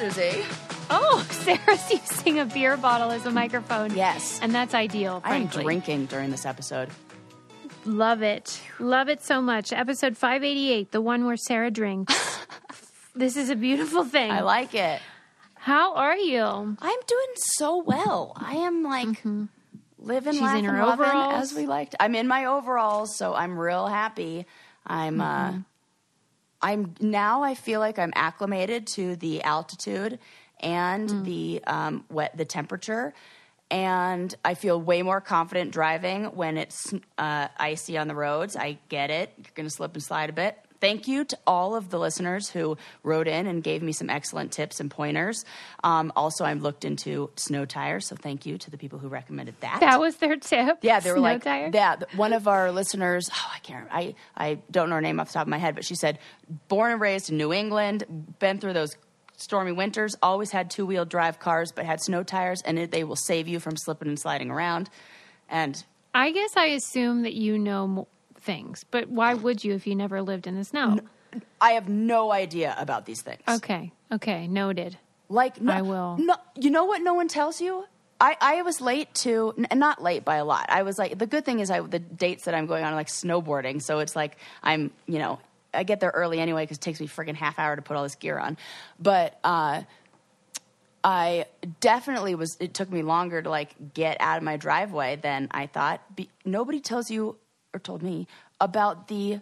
Susie. Oh, Sarah's using a beer bottle as a microphone. Yes. And that's ideal, frankly. I am drinking during this episode. Love it. Love it so much. Episode 588, the one where Sarah drinks. This is a beautiful thing. I like it. How are you? I'm doing so well. I am like... Mm-hmm. Living, she's in her overalls, as we liked. I'm in my overalls, so I'm real happy. I'm now. I feel like I'm acclimated to the altitude and the temperature, and I feel way more confident driving when it's icy on the roads. I get it. You're going to slip and slide a bit. Thank you to all of the listeners who wrote in and gave me some excellent tips and pointers. Also, I looked into snow tires, so thank you to the people who recommended that. That was their tip? Yeah, they were like, tires? Yeah, one of our listeners, oh, I can't remember, I don't know her name off the top of my head, but she said, born and raised in New England, been through those stormy winters, always had two-wheel drive cars, but had snow tires, and they will save you from slipping and sliding around. And I guess I assume that you know more things, but why would you if you never lived in the snow? No, I have no idea about these things. Okay, noted. Like, no, I will. No, you know what? No one tells you. I was late to, not late by a lot. I was like, the good thing is the dates that I'm going on are like snowboarding, so it's like I'm, you know, I get there early anyway because it takes me freaking half hour to put all this gear on. But I definitely was. It took me longer to like get out of my driveway than I thought. Nobody tells you, or told me, about the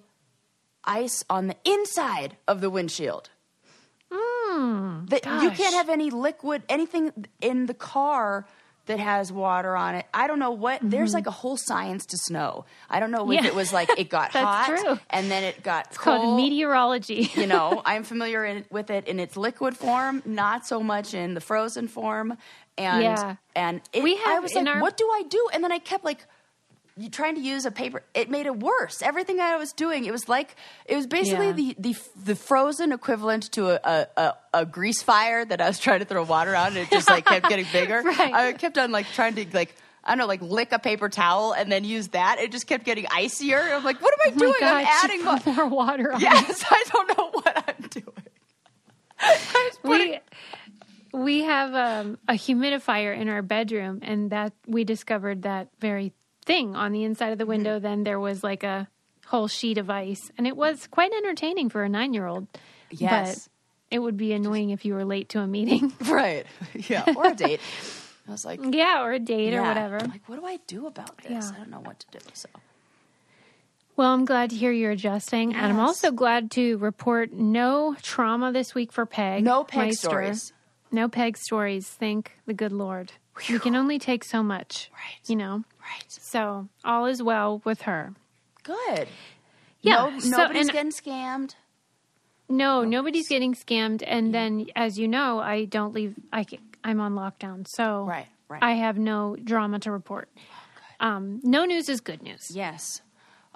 ice on the inside of the windshield. That you can't have any liquid, anything in the car that has water on it. I don't know what, there's like a whole science to snow. I don't know if it was like it got hot true. And then it got cold. It's called meteorology. You know, I'm familiar with it in its liquid form, not so much in the frozen form. I was like, what do I do? And then I kept like, you're trying to use a paper, it made it worse. Everything I was doing, it was basically the frozen equivalent to a grease fire that I was trying to throw water on, and it just like kept getting bigger. Right. I kept on like trying to like, I don't know, like lick a paper towel and then use that. It just kept getting icier. I'm like, what am I doing? God, I'm adding more water on. Yes, I don't know what I'm doing. We have a humidifier in our bedroom, and that we discovered that very thing on the inside of the window. Then there was like a whole sheet of ice, and it was quite entertaining for a 9-year-old. Yes, but it would be annoying if you were late to a meeting, right? Yeah, or a date. I was like, yeah, or a date, yeah, or whatever. I'm like, what do I do about this? Yeah. I don't know what to do. So, well, I'm glad to hear you're adjusting, yes. And I'm also glad to report no trauma this week for Peg. No Peg stories. No Peg stories. Thank the good Lord. Whew. We can only take so much, right? You know. Right. So all is well with her. Good. Yeah. Nobody's getting scammed. No, nobody's getting scammed. And then, as you know, I don't leave. I'm on lockdown, so right. I have no drama to report. Oh, no news is good news. Yes.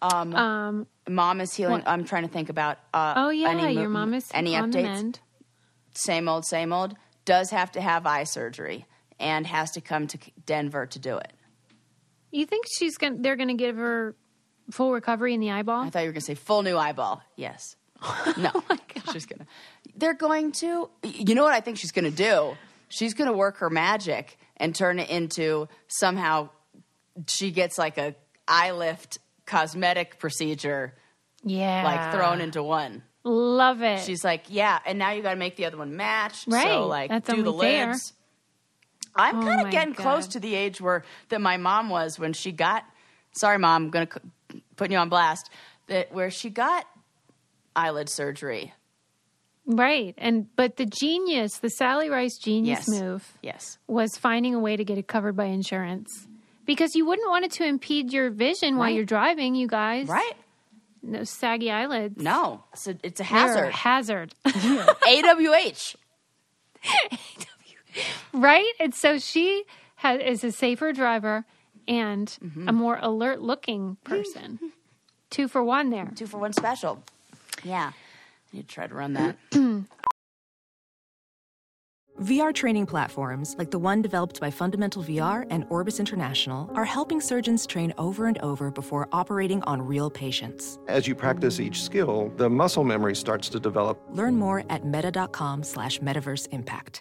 Mom is healing. What? I'm trying to think about. Your mom is any on updates? The mend. Same old, same old. Does have to have eye surgery and has to come to Denver to do it. You think they're going to give her full recovery in the eyeball? I thought you were going to say full new eyeball. Yes. No. Oh my God. They're going to. You know what I think she's going to do? She's going to work her magic and turn it into somehow she gets like a eye lift cosmetic procedure. Yeah. Like thrown into one. Love it. She's like, yeah, and now you got to make the other one match. Right. So like that's do the lids. Fair. I'm kind of getting close to the age that my mom was when she got, sorry, Mom, I'm going to put you on blast, where she got eyelid surgery. Right. But the genius, the Sally Rice genius move was finding a way to get it covered by insurance, because you wouldn't want it to impede your vision while you're driving, you guys. Right. No saggy eyelids. No. It's a hazard. They're a hazard. AWH. Right? And so she is a safer driver and a more alert-looking person. 2 for 1 there. 2 for 1 special. Yeah. I need to try to run that. VR training platforms, like the one developed by Fundamental VR and Orbis International, are helping surgeons train over and over before operating on real patients. As you practice each skill, the muscle memory starts to develop. Learn more at meta.com/metaverseimpact.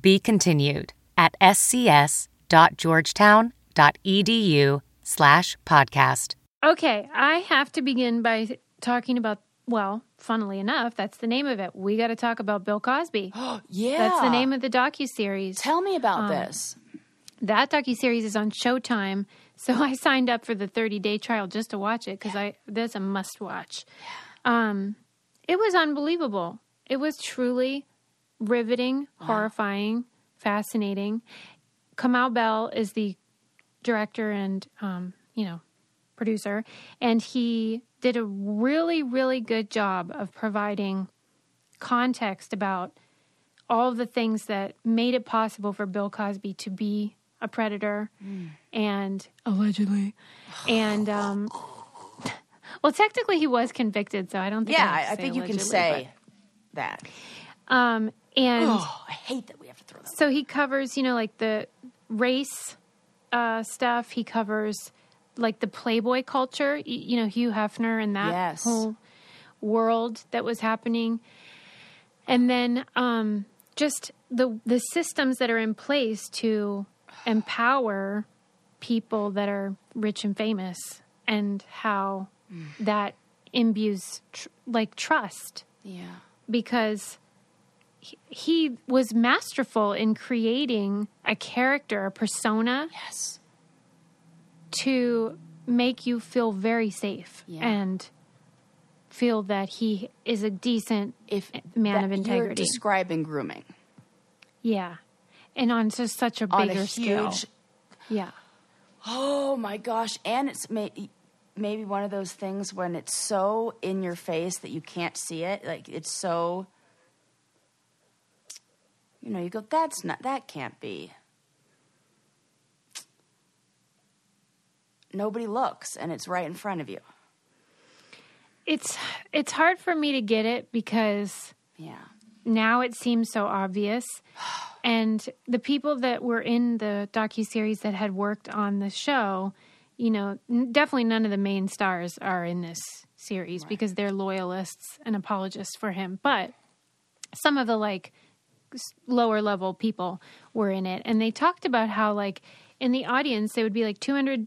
Be continued at scs.georgetown.edu/podcast. Okay, I have to begin by talking about, well, funnily enough, that's the name of it. We got to talk about Bill Cosby. Yeah. That's the name of the docuseries. Tell me about this. That docuseries is on Showtime, so I signed up for the 30-day trial just to watch it because that's a must-watch. Yeah. It was unbelievable. It was truly riveting, horrifying, fascinating. Kamau Bell is the director and, producer, and he did a really, really good job of providing context about all the things that made it possible for Bill Cosby to be a predator and allegedly. And, well, technically he was convicted, so I don't think I think you can say that. I hate that we have to throw that. So he covers, like the race stuff. He covers like the Playboy culture, Hugh Hefner and that whole world that was happening. And then just the systems that are in place to empower people that are rich and famous, and how that imbues trust. Yeah. Because he was masterful in creating a character, a persona. Yes. To make you feel very safe and feel that he is a decent man of integrity. You're describing grooming. Yeah. And on just such a bigger scale. Yeah. Oh, my gosh. And it's maybe one of those things when it's so in your face that you can't see it. Like, it's so, you go, that can't be. Nobody looks, and it's right in front of you. It's hard for me to get it because now it seems so obvious. And the people that were in the docuseries that had worked on the show, definitely none of the main stars are in this series because they're loyalists and apologists for him. But some of the lower level people were in it. And they talked about how in the audience, they would be 200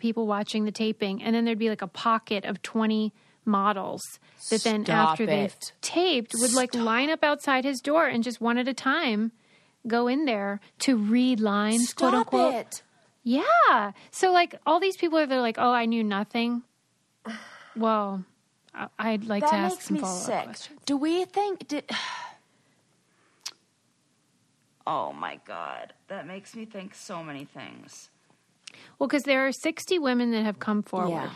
people watching the taping, and then there'd be a pocket of 20 models that then after they've taped would line up outside his door and just one at a time go in there to read lines, quote unquote. Yeah. So all these people, they're oh, I knew nothing. Well, I'd like to ask some follow-up questions. Do we think... Oh my God, that makes me think so many things. Well, because there are 60 women that have come forward. Yeah.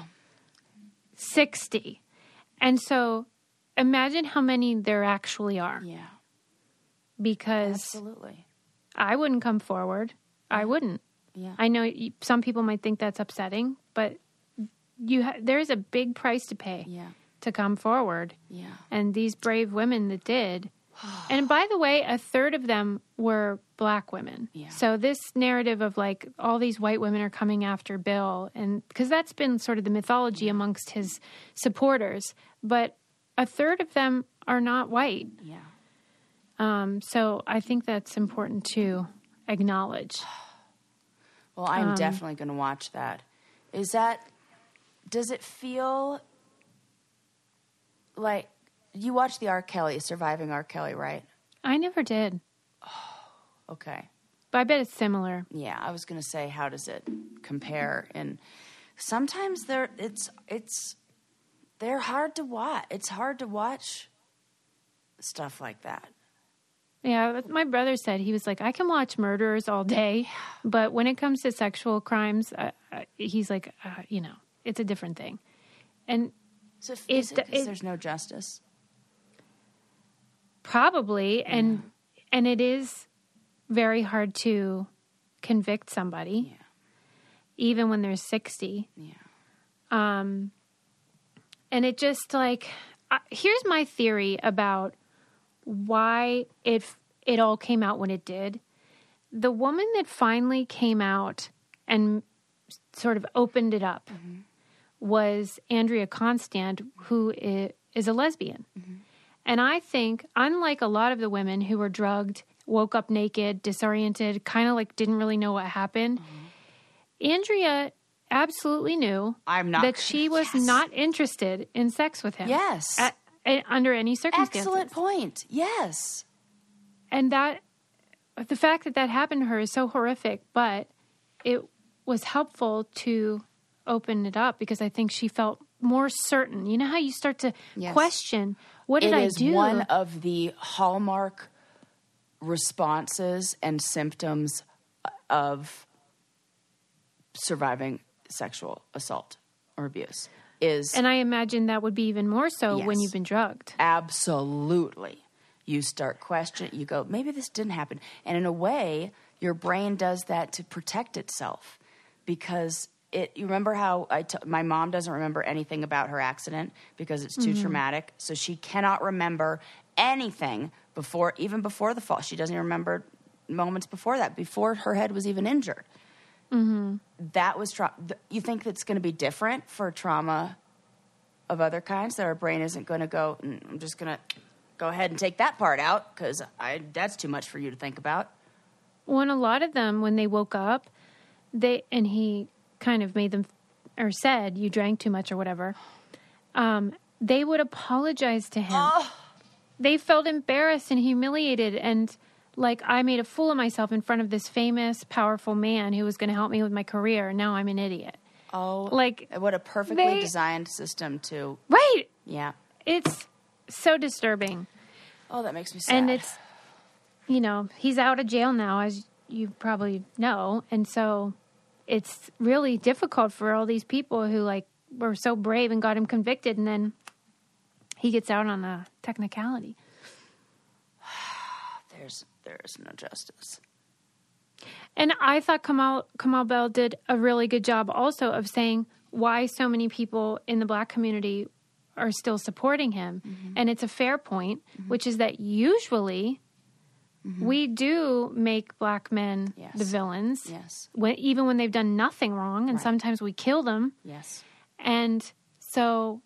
60. And so imagine how many there actually are. Yeah. Because absolutely, I wouldn't come forward. I wouldn't. Yeah. I know some people might think that's upsetting, but there's a big price to pay to come forward. Yeah. And these brave women that did. And by the way, a third of them were black women. Yeah. So this narrative of all these white women are coming after Bill, and because that's been sort of the mythology amongst his supporters, but a third of them are not white. Yeah. So I think that's important to acknowledge. Well, I'm definitely going to watch that. Does it feel like... You watched the R. Kelly, Surviving R. Kelly, right? I never did. Oh, okay. But I bet it's similar. Yeah, I was going to say, how does it compare? And sometimes they're hard to watch. It's hard to watch stuff like that. Yeah, my brother said, he was like, I can watch murderers all day, but when it comes to sexual crimes, he's like, you know, it's a different thing. And so is it there's no justice? Probably, yeah. And it is very hard to convict somebody, yeah, even when they're 60. Yeah. And it just like, here's my theory about why it all came out when it did. The woman that finally came out and sort of opened it up, mm-hmm, was Andrea Constand, who is a lesbian. Mm-hmm. And I think, unlike a lot of the women who were drugged, woke up naked, disoriented, kind of like didn't really know what happened, mm-hmm, Andrea absolutely knew that she was, yes, not interested in sex with him. Yes. Under any circumstances. Excellent point. Yes. And the fact that happened to her is so horrific, but it was helpful to open it up because I think she felt more certain. You know how you start to, yes, question, what did I do? It is one of the hallmark responses and symptoms of surviving sexual assault or abuse. And I imagine that would be even more so, yes, when you've been drugged. Absolutely. You start questioning. You go, maybe this didn't happen. And in a way, your brain does that to protect itself because you remember how my mom doesn't remember anything about her accident because it's too, mm-hmm, traumatic. So she cannot remember anything even before the fall. She doesn't even remember moments before that, before her head was even injured. Mm-hmm. That was trauma. You think that's going to be different for trauma of other kinds, that our brain isn't going to go, I'm just going to go ahead and take that part out because that's too much for you to think about. Well, and a lot of them, when they woke up, he kind of made them or said, you drank too much or whatever, they would apologize to him. Oh. They felt embarrassed and humiliated and like, I made a fool of myself in front of this famous, powerful man who was going to help me with my career, and now I'm an idiot. Oh, like, what a perfectly designed system to... Right! Yeah. It's so disturbing. Oh, that makes me sad. And it's, you know, he's out of jail now, as you probably know, and so it's really difficult for all these people who, like, were so brave and got him convicted, and then he gets out on a technicality. There is no justice. And I thought Kamau Bell did a really good job also of saying why so many people in the Black community are still supporting him. Mm-hmm. And it's a fair point, mm-hmm, which is that usually, mm-hmm, we do make Black men, yes, the villains, yes, even when they've done nothing wrong, and right, sometimes we kill them. Yes. And so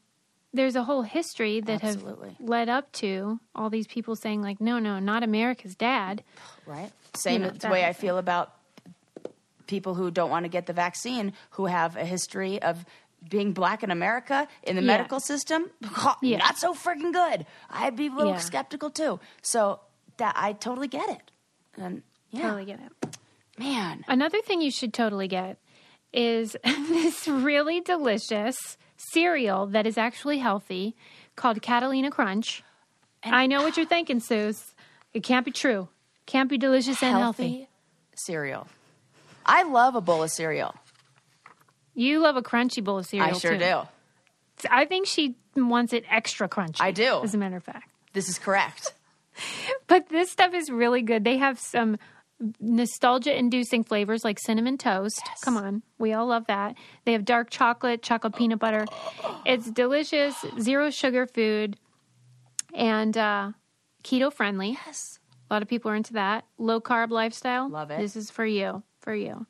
there's a whole history that, absolutely, have led up to all these people saying, like, no, not America's dad. Right. Same, you know, the way I feel about people who don't want to get the vaccine, who have a history of being Black in America in the, yeah, medical system. Yeah. Not so freaking good. I'd be a little, yeah, skeptical too. So that I totally get it. And yeah. Totally get it. Man. Another thing you should totally get is this really delicious cereal that is actually healthy called Catalina Crunch. And I know what you're thinking, Suze. It can't be true. Can't be delicious and healthy. Cereal. I love a bowl of cereal. You love a crunchy bowl of cereal, I sure too. Do. I think she wants it extra crunchy. I do. As a matter of fact. This is correct. But this stuff is really good. They have some nostalgia-inducing flavors like cinnamon toast. Yes. Come on. We all love that. They have dark chocolate peanut butter. It's delicious, zero sugar food, and keto-friendly. Yes. A lot of people are into that. Low-carb lifestyle. Love it. This is for you. For you.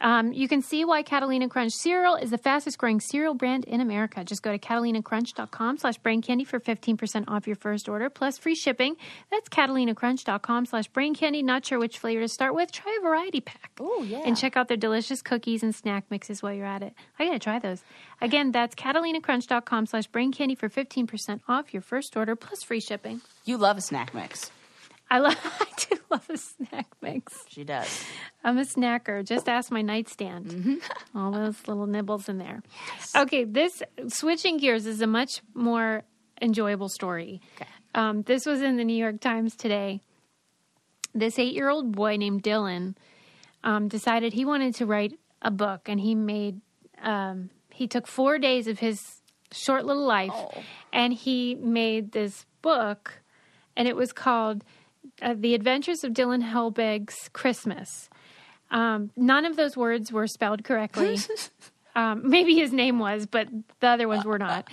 You can see why Catalina Crunch cereal is the fastest-growing cereal brand in America. Just go to catalinacrunch.com/braincandy for 15% off your first order, plus free shipping. That's catalinacrunch.com/braincandy. Not sure which flavor to start with? Try a variety pack. Oh, yeah. And check out their delicious cookies and snack mixes while you're at it. I got to try those. Again, that's catalinacrunch.com/braincandy for 15% off your first order, plus free shipping. You love a snack mix. I do love a snack mix. She does. I'm a snacker. Just ask my nightstand. Mm-hmm. All those little nibbles in there. Yes. Okay, this, switching gears, is a much more enjoyable story. Okay. This was in the New York Times today. this 8-year-old boy named Dylan decided he wanted to write a book, and he made he took 4 days of his short little life, and he made this book, and it was called The Adventures of Dylan Helbig's Christmas. None of those words were spelled correctly. Maybe his name was, but the other ones were not.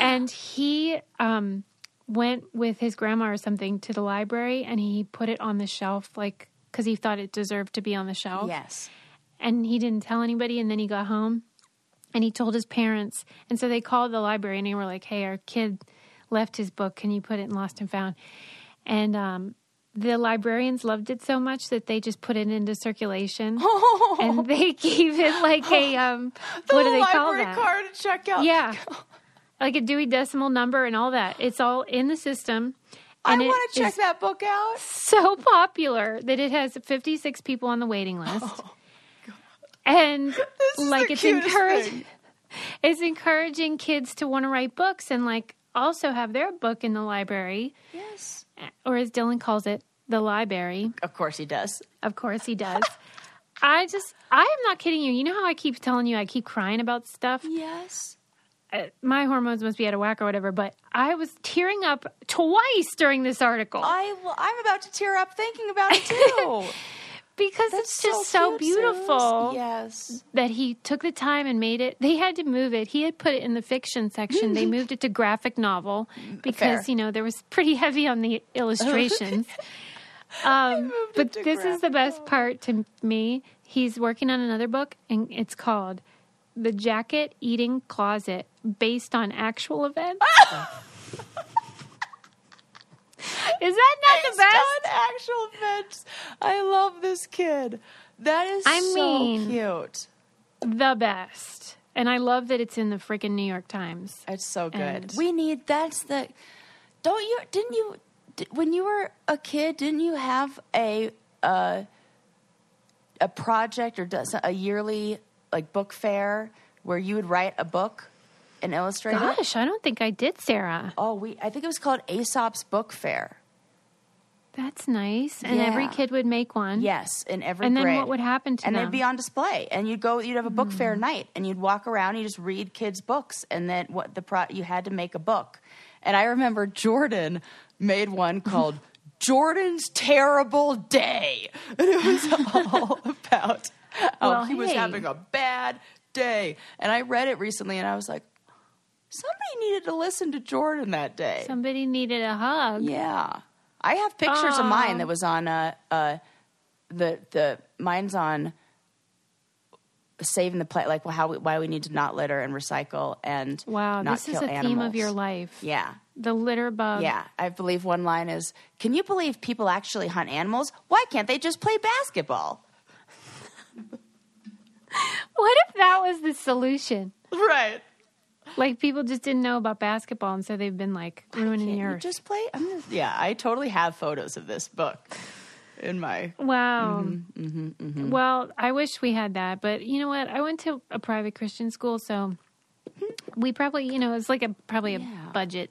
And he went with his grandma or something to the library, and he put it on the shelf, like, because he thought it deserved to be on the shelf. Yes. And he didn't tell anybody, and then he got home, and he told his parents. And so they called the library, and they were like, hey, our kid left his book. Can you put it in Lost and Found? And the librarians loved it so much that they just put it into circulation, and they gave it like a what do they call that? Library card at checkout. Yeah, like a Dewey Decimal number and all that. It's all in the system. And I want to check that book out. So popular that it has 56 people on the waiting list, and like it's encouraging kids to want to write books and like also have their book in the library. Yes. Or as Dylan calls it, the library. Of course he does. Of course he does. I am not kidding you. You know how I keep telling you I keep crying about stuff? Yes. My hormones must be out of whack or whatever, but I was tearing up twice during this article. I'm about to tear up thinking about it too. Because that's so beautiful. Yes. That he took the time and made it. They had to move it. He had put it in the fiction section. They moved it to graphic novel because, you know, there was pretty heavy on the illustrations. But this is the best part to me. He's working on another book, and it's called The Jacket Eating Closet, based on actual events. Is that not the best? On actual events. I love this kid. That is so cute. The best. And I love that it's in the freaking New York Times. It's so good. And we need, when you were a kid, didn't you have a project or a yearly like book fair where you would write a book? An illustrator? Gosh, I don't think I did, Sarah. Oh, I think it was called Aesop's Book Fair. That's nice. And every kid would make one. Yes, in every grade. And then what would happen to them? And they'd be on display. And you'd have a book fair night, and you'd walk around, and you just read kids' books, and then you had to make a book. And I remember Jordan made one called Jordan's Terrible Day. And it was all about he was having a bad day. And I read it recently, and I was like, somebody needed to listen to Jordan that day. Somebody needed a hug. Yeah. I have pictures of mine that was on mine's on saving the planet, like why we need to not litter and recycle and not kill animals. Wow, this is a theme of your life. Yeah. The litter bug. Yeah. I believe one line is, can you believe people actually hunt animals? Why can't they just play basketball? What if that was the solution? Right. Like, people just didn't know about basketball, and so they've been, like, ruining the earth. Just play? Yeah, I totally have photos of this book in my... Wow. Mm-hmm, mm-hmm, mm-hmm. Well, I wish we had that, but you know what? I went to a private Christian school, so we probably, you know, it's like a budget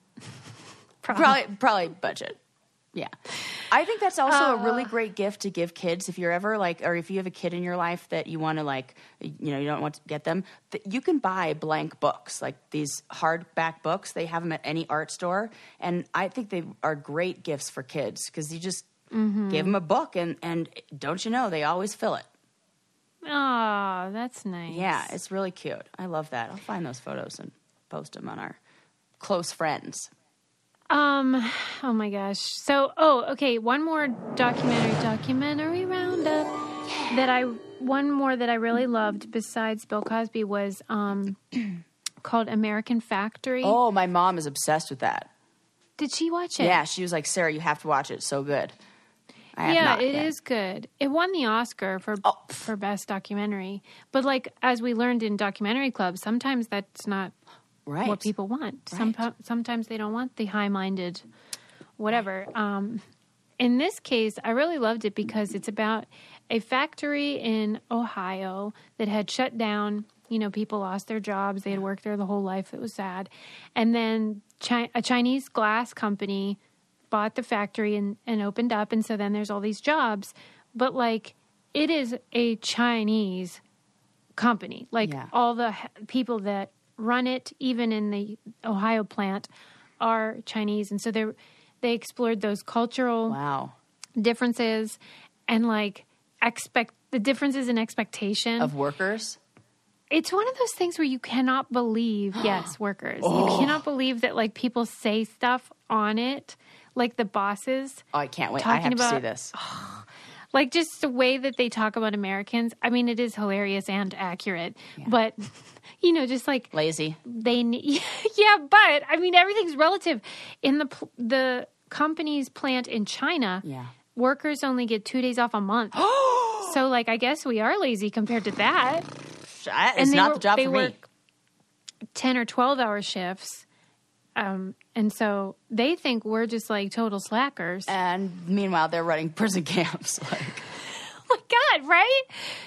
problem. Probably budget. Yeah. I think that's also a really great gift to give kids if you're ever like, or if you have a kid in your life that you want to like, you know, you don't want to get them. You can buy blank books, like these hardback books. They have them at any art store. And I think they are great gifts for kids because you just give them a book and don't you know, they always fill it. Oh, that's nice. Yeah, it's really cute. I love that. I'll find those photos and post them on our close friends. Oh my gosh. So, okay. One more documentary roundup that I really loved besides Bill Cosby was, called American Factory. Oh, my mom is obsessed with that. Did she watch it? Yeah. She was like, Sarah, you have to watch it. It's so good. It is good. It won the Oscar for best documentary. But like, as we learned in documentary club, sometimes that's not right. What people want. Right. Sometimes they don't want the high-minded whatever. In this case, I really loved it because it's about a factory in Ohio that had shut down. You know, people lost their jobs. They had worked there the whole life. It was sad. And then a Chinese glass company bought the factory and opened up. And so then there's all these jobs. But, like, it is a Chinese company. Like, all the people that run it, even in the Ohio plant, are Chinese. And so they explored those cultural differences and, like, the differences in expectation. Of workers? It's one of those things where you cannot believe, workers. Oh. You cannot believe that, like, people say stuff on it, like the bosses. Oh, I can't wait. I have to see this. Oh, like, just the way that they talk about Americans. I mean, it is hilarious and accurate. Yeah. But, you know, just like... Lazy. Yeah, but, I mean, everything's relative. In the company's plant in China, workers only get 2 days off a month. So, like, I guess we are lazy compared to that. It's not the job for me. They work 10 or 12-hour shifts. And so they think we're just like total slackers. And meanwhile, they're running prison camps. Like, oh my God, right?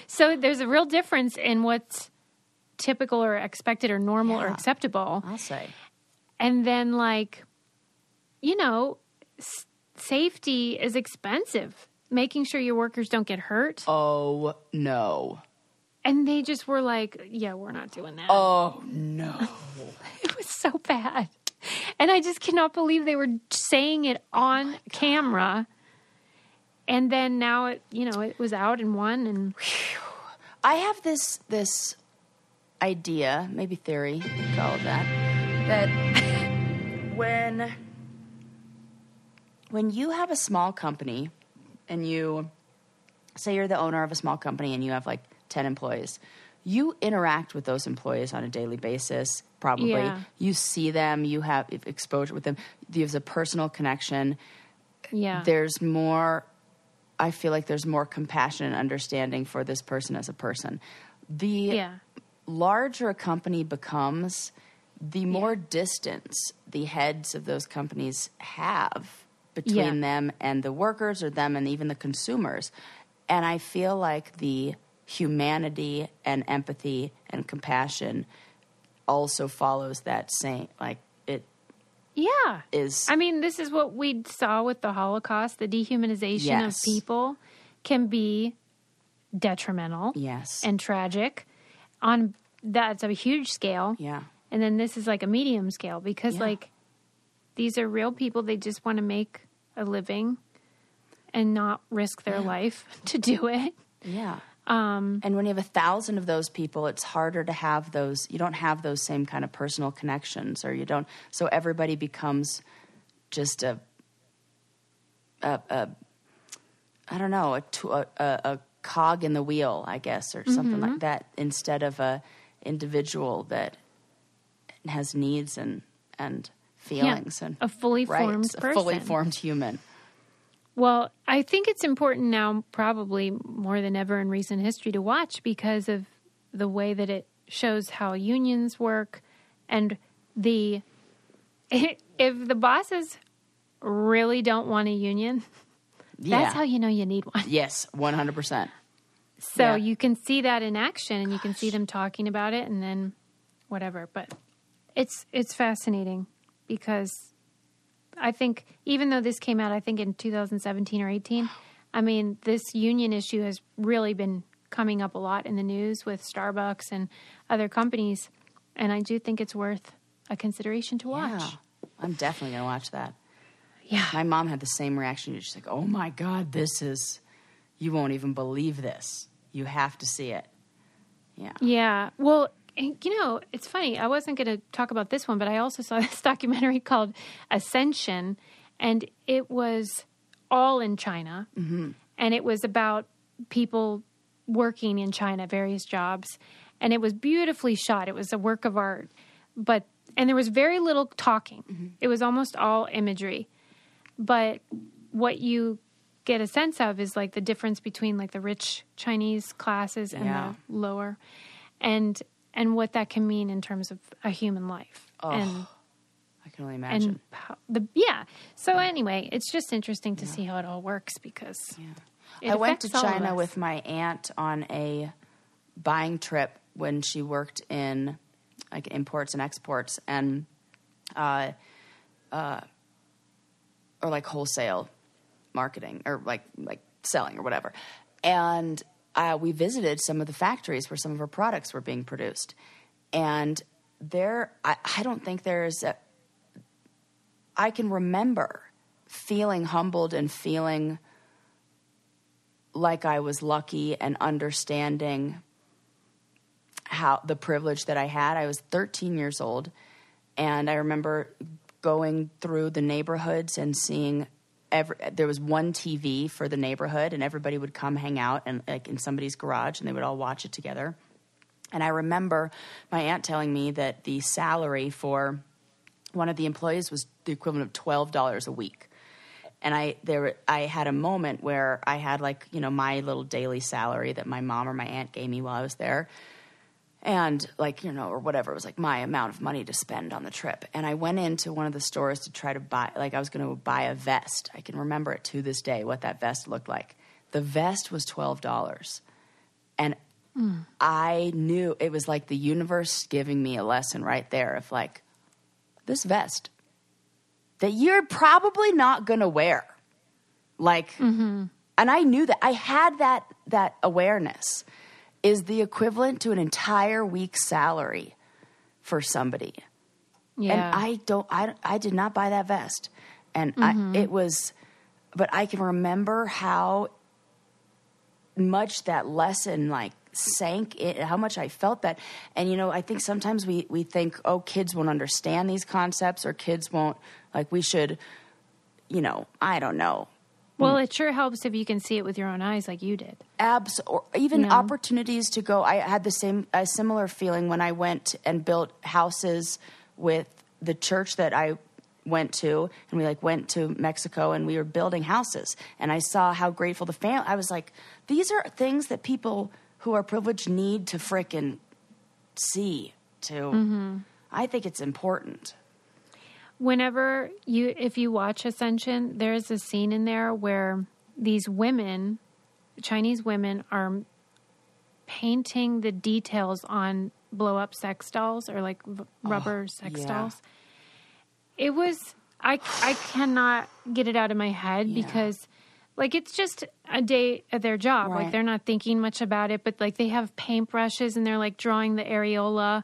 So there's a real difference in what's typical or expected or normal or acceptable. I'll say. And then, like, you know, safety is expensive. Making sure your workers don't get hurt. Oh, no. And they just were like, yeah, we're not doing that. Oh, no. It was so bad. And I just cannot believe they were saying it on camera. And then now, it was out and won. And I have this idea, maybe theory, call it that when you have a small company and you say you're the owner of a small company and you have, like, 10 employees, you interact with those employees on a daily basis, probably. Yeah. You see them, you have exposure with them. There's a personal connection. Yeah. There's more, I feel like there's more compassion and understanding for this person as a person. The larger a company becomes, the more distance the heads of those companies have between them and the workers or them and even the consumers. And I feel like the humanity and empathy and compassion also follows that same, like, it is. I mean, this is what we saw with the Holocaust. The dehumanization of people can be detrimental and tragic. On that's a huge scale. Yeah. And then this is like a medium scale because like these are real people. They just want to make a living and not risk their life to do it. Yeah. And when you have 1,000 of those people, it's harder to have those. You don't have those same kind of personal connections, or you don't. So everybody becomes just a cog in the wheel, I guess, or something like that, instead of a individual that has needs and feelings and a fully formed person, a fully formed human. Well, I think it's important now, probably more than ever in recent history, to watch because of the way that it shows how unions work. And if the bosses really don't want a union, that's how you know you need one. Yes, 100%. So you can see that in action and you can see them talking about it and then whatever. But it's fascinating because... I think even though this came out, I think in 2017 or 18, I mean, this union issue has really been coming up a lot in the news with Starbucks and other companies. And I do think it's worth a consideration to watch. Yeah, I'm definitely going to watch that. Yeah. My mom had the same reaction. She's like, oh my God, you won't even believe this. You have to see it. Yeah. Yeah. Well, you know, it's funny. I wasn't going to talk about this one, but I also saw this documentary called Ascension, and it was all in China. Mm-hmm. And it was about people working in China, various jobs. And it was beautifully shot. It was a work of art. And there was very little talking. Mm-hmm. It was almost all imagery. But what you get a sense of is, like, the difference between, like, the rich Chinese classes and the lower. And what that can mean in terms of a human life. Oh, and I can only imagine. So anyway, it's just interesting to see how it all works because I went to China with my aunt on a buying trip when she worked in, like, imports and exports. And or like wholesale marketing or like selling or whatever. And we visited some of the factories where some of her products were being produced. And there, I don't think there's a, I can remember feeling humbled and feeling like I was lucky and understanding how the privilege that I had. I was 13 years old, and I remember going through the neighborhoods and seeing there was one TV for the neighborhood, and everybody would come hang out and like in somebody's garage, and they would all watch it together. And I remember my aunt telling me that the salary for one of the employees was the equivalent of $12 a week. And I had a moment where I had like, you know, my little daily salary that my mom or my aunt gave me while I was there. And like, you know, or whatever, it was like my amount of money to spend on the trip. And I went into one of the stores to try to buy, like I was going to buy a vest. I can remember it to this day, what that vest looked like. The vest was $12. And I knew it was like the universe giving me a lesson right there of like, this vest that you're probably not going to wear. Like, and I knew that I had that awareness is the equivalent to an entire week's salary for somebody. Yeah. And I did not buy that vest. And but I can remember how much that lesson like sank in, how much I felt that. And, you know, I think sometimes we think, oh, kids won't understand these concepts or kids won't, like we should, you know, I don't know. Well, it sure helps if you can see it with your own eyes like you did. Or even opportunities to go. I had the similar feeling when I went and built houses with the church that I went to, and we like went to Mexico and we were building houses, and I saw how grateful the family, I was like, these are things that people who are privileged need to frickin' see too. I think it's important. Whenever if you watch Ascension, there is a scene in there where these women, Chinese women, are painting the details on blow-up sex dolls or like rubber sex dolls. It was, I cannot get it out of my head because like it's just a day at their job. Right. Like they're not thinking much about it, but like they have paintbrushes and they're like drawing the areola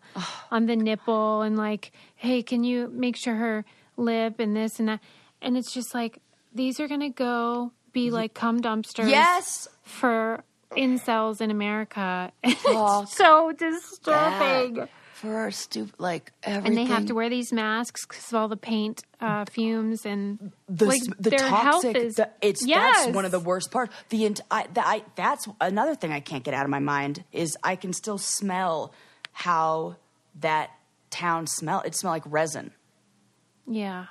on the nipple and like, hey, can you make sure her lip and this and that? And it's just like, these are going to go be like cum dumpsters for incels in America. It's so disturbing. That. For stupid, like everything. And they have to wear these masks because of all the paint fumes and the their toxic. Health is, that's one of the worst parts. That's another thing I can't get out of my mind is I can still smell how that town smelled. It smelled like resin. Yeah,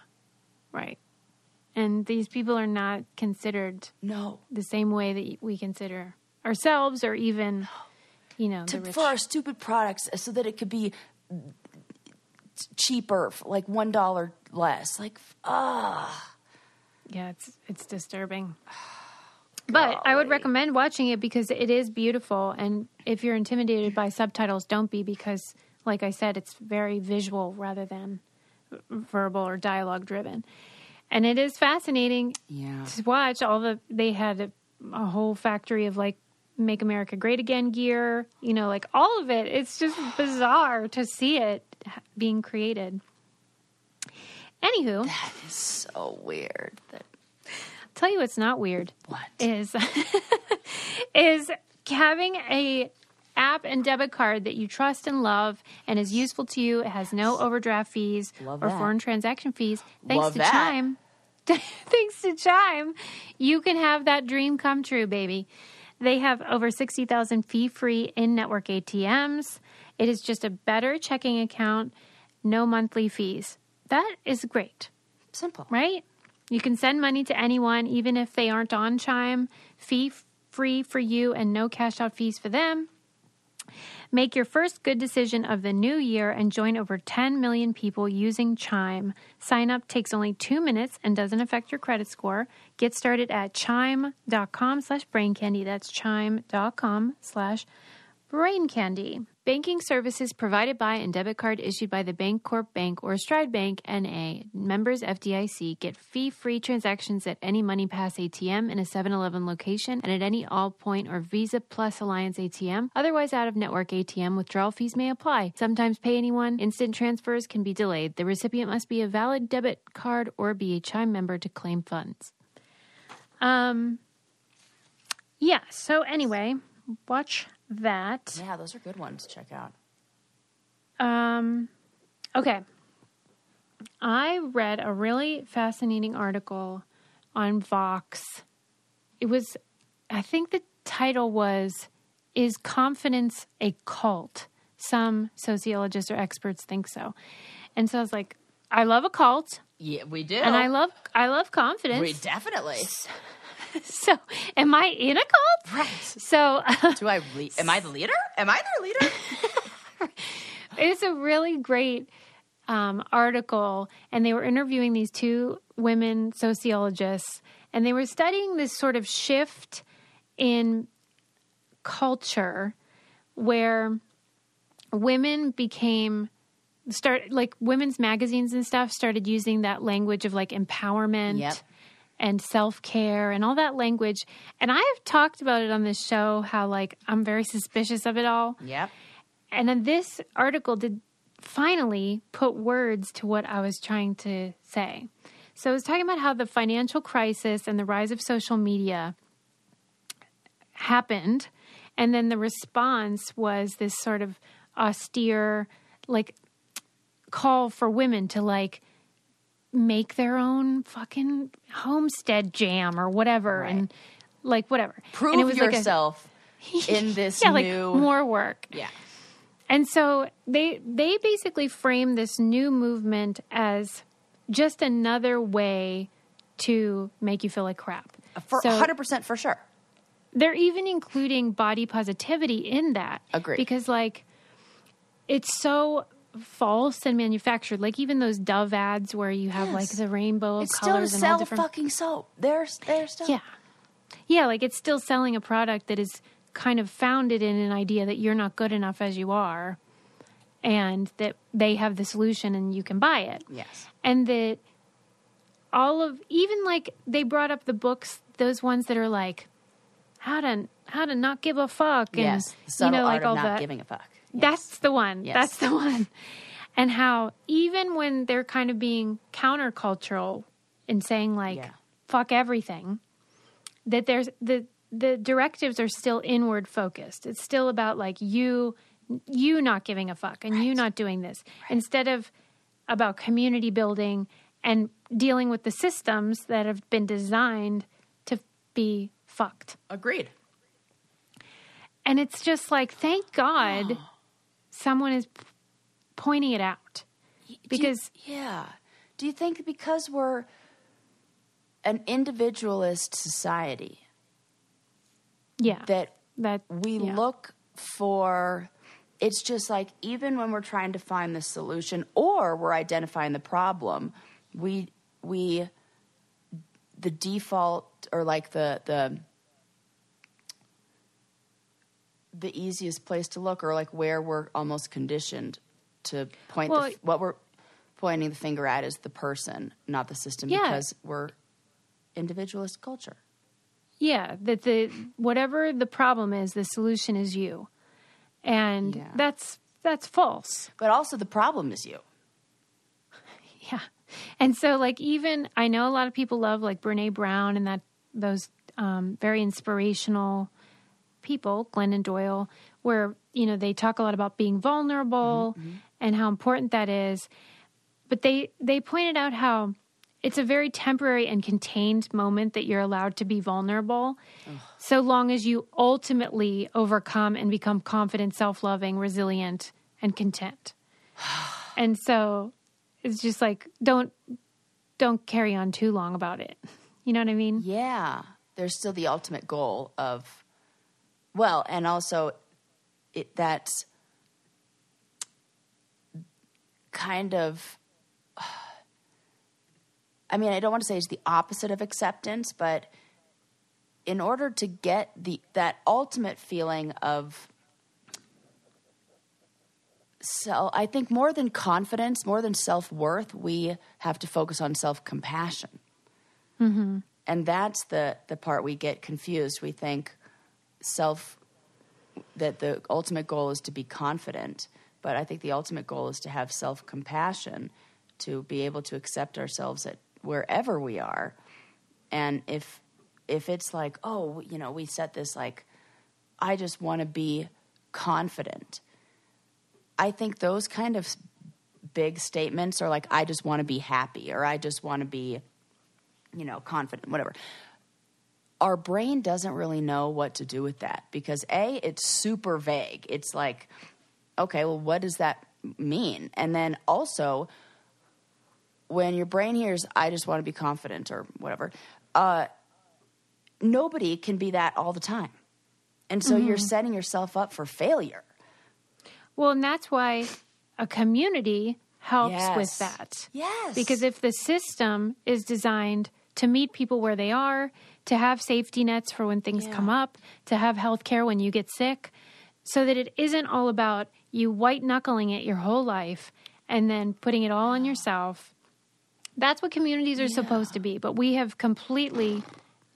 right. And these people are not considered the same way that we consider ourselves or even. You know, for our stupid products so that it could be cheaper, like $1 less. Like, yeah, it's disturbing. But I would recommend watching it because it is beautiful. And if you're intimidated by subtitles, don't be, because like I said, it's very visual rather than verbal or dialogue driven. And it is fascinating to watch. They had a whole factory of like, Make America Great Again gear, you know, like all of it. It's just bizarre to see it being created. Anywho. That is so weird. I'll tell you what's not weird. What? Is having a app and debit card that you trust and love and is useful to you. It has no overdraft fees or foreign transaction fees. Thanks to Chime. Thanks to Chime. You can have that dream come true, baby. They have over 60,000 fee-free in-network ATMs. It is just a better checking account, no monthly fees. That is great. Simple. Right? You can send money to anyone, even if they aren't on Chime, fee-free for you and no cash-out fees for them. Make your first good decision of the new year and join over 10 million people using Chime. Sign up takes only 2 minutes and doesn't affect your credit score. Get started at chime.com/braincandy. That's chime.com slash Brain Candy, banking services provided by and debit card issued by the Bancorp Bank or Stride Bank, N.A. Members FDIC. Get fee-free transactions at any MoneyPass ATM in a 7-Eleven location and at any Allpoint or Visa Plus Alliance ATM. Otherwise, out-of-network ATM withdrawal fees may apply. Sometimes pay anyone. Instant transfers can be delayed. The recipient must be a valid debit card or BHI member to claim funds. Yeah, so anyway, watch that. Yeah, those are good ones to check out. Okay. I read a really fascinating article on Vox. It was, I think the title was, Is Confidence a Cult? Some sociologists or experts think so. And so I was like, I love a cult. Yeah, we do. And I love confidence. We definitely. So, am I in a cult? Right. So, am I the leader? Am I their leader? It's a really great article, and they were interviewing these two women sociologists, and they were studying this sort of shift in culture where women women's magazines and stuff started using that language of like empowerment. Yep. And self-care and all that language. And I have talked about it on this show, how like I'm very suspicious of it all. Yep. And then this article did finally put words to what I was trying to say. So I was talking about how the financial crisis and the rise of social media happened. And then the response was this sort of austere, like, call for women to like make their own fucking homestead jam or whatever. Right. And like whatever. Prove and it was yourself like in this new... like more work. Yeah. And so they basically frame this new movement as just another way to make you feel like crap. For 100% for sure. They're even including body positivity in that. Agreed. Because like it's so... false and manufactured, like even those Dove ads where you have like the rainbow of colors. It's still to sell fucking soap. They're still yeah, like it's still selling a product that is kind of founded in an idea that you're not good enough as you are, and that they have the solution and you can buy it. Yes, and that all of even like they brought up the books, those ones that are like how to not give a fuck and you know, like all that giving a fuck. Yes. That's the one. Yes. That's the one. And how even when they're kind of being countercultural and saying like, fuck everything, that there's the directives are still inward focused. It's still about like you not giving a fuck and you not doing this instead of about community building and dealing with the systems that have been designed to be fucked. Agreed. And it's just like, thank God someone is pointing it out. Because do you think because we're an individualist society that we look for, it's just like even when we're trying to find the solution or we're identifying the problem, we the default or like the easiest place to look or like where we're almost conditioned to point what we're pointing the finger at is the person, not the system, because we're individualist culture. Yeah. That whatever the problem is, the solution is you. And that's false. But also the problem is you. Yeah. And so like, even I know a lot of people love like Brené Brown and those very inspirational people, Glennon Doyle, where, you know, they talk a lot about being vulnerable and how important that is. But they pointed out how it's a very temporary and contained moment that you're allowed to be vulnerable so long as you ultimately overcome and become confident, self-loving, resilient, and content. And so it's just like, don't carry on too long about it. You know what I mean? Yeah. There's still the ultimate goal of, well, and also that's kind of, I mean, I don't want to say it's the opposite of acceptance, but in order to get that ultimate feeling of So I think more than confidence, more than self-worth, we have to focus on self-compassion. Mm-hmm. And that's the part we get confused. We think that the ultimate goal is to be confident, but I think the ultimate goal is to have self-compassion, to be able to accept ourselves at wherever we are. And if it's like, oh, you know, we set this like, I just want to be confident. I think those kind of big statements are like, I just want to be happy, or I just want to be, you know, confident, whatever. Our brain doesn't really know what to do with that because A, it's super vague. It's like, okay, well, what does that mean? And then also when your brain hears, I just want to be confident or whatever, nobody can be that all the time. And so you're setting yourself up for failure. Well, and that's why a community helps with that. Yes. Because if the system is designed to meet people where they are, to have safety nets for when things come up, to have health care when you get sick, so that it isn't all about you white-knuckling it your whole life and then putting it all on yourself. That's what communities are supposed to be. But we have completely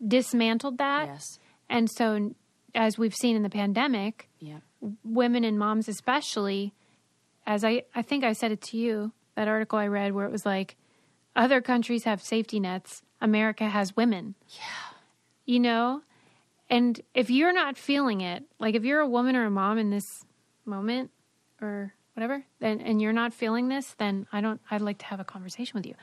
dismantled that. Yes. And so as we've seen in the pandemic, women and moms especially, as I think I said it to you, that article I read where it was like, other countries have safety nets, America has women. Yeah. You know? And if you're not feeling it, like if you're a woman or a mom in this moment or whatever, then, and you're not feeling this, then I'd like to have a conversation with you.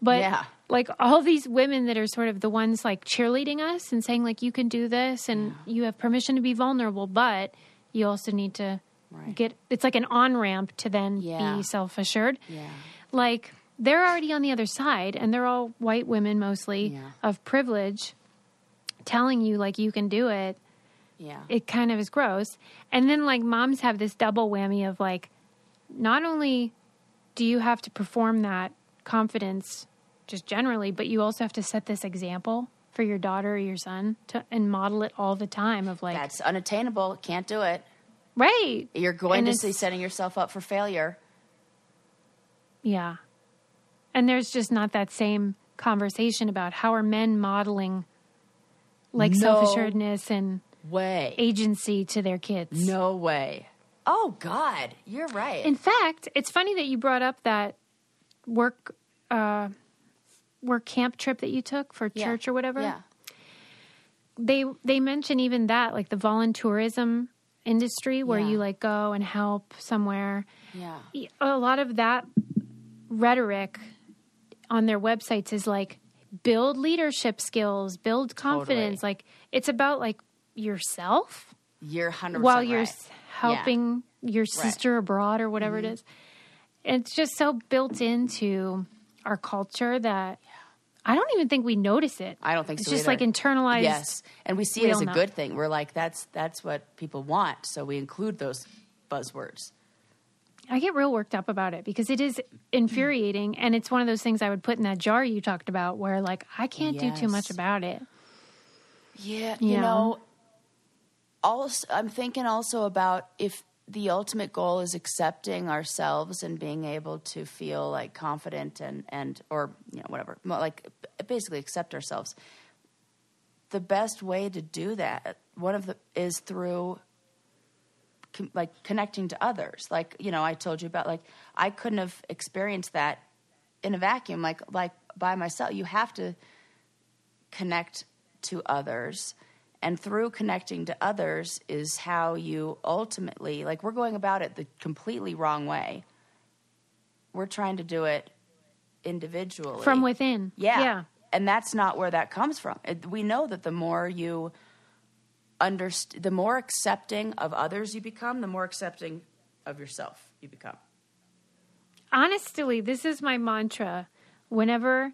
But like all these women that are sort of the ones like cheerleading us and saying like, you can do this and you have permission to be vulnerable, but you also need to get, it's like an on-ramp to then be self-assured. Yeah. Like they're already on the other side and they're all white women mostly of privilege telling you like you can do it. Yeah. It kind of is gross. And then like moms have this double whammy of like, not only do you have to perform that confidence just generally, but you also have to set this example for your daughter or your son to, and model it all the time of like, that's unattainable. Can't do it. Right. You're going to see setting yourself up for failure. Yeah. And there's just not that same conversation about how are men modeling like self-assuredness and agency to their kids. No way. Oh, God. You're right. In fact, it's funny that you brought up that work camp trip that you took for church or whatever. Yeah. They mention even that, like the volunteerism industry where you like go and help somewhere. Yeah. A lot of that rhetoric on their websites is like build leadership skills, build confidence. Totally. Like it's about like yourself. You're 100% while you're helping your sister abroad or whatever it is. It's just so built into our culture that I don't even think we notice it. I don't think it's so. It's just like internalized. Yes. And we see it as a good thing. We're like, that's what people want. So we include those buzzwords. I get real worked up about it because it is infuriating. And it's one of those things I would put in that jar you talked about where like, I can't do too much about it. Yeah. You know, also, I'm thinking also about if the ultimate goal is accepting ourselves and being able to feel like confident and or, you know, whatever, like basically accept ourselves. The best way to do that, is through like connecting to others. Like, you know, I told you about like, I couldn't have experienced that in a vacuum, like by myself. You have to connect to others, and through connecting to others is how you ultimately, like we're going about it the completely wrong way. We're trying to do it individually from within. Yeah. And that's not where that comes from. We know that the more you the more accepting of others you become, the more accepting of yourself you become. Honestly, this is my mantra whenever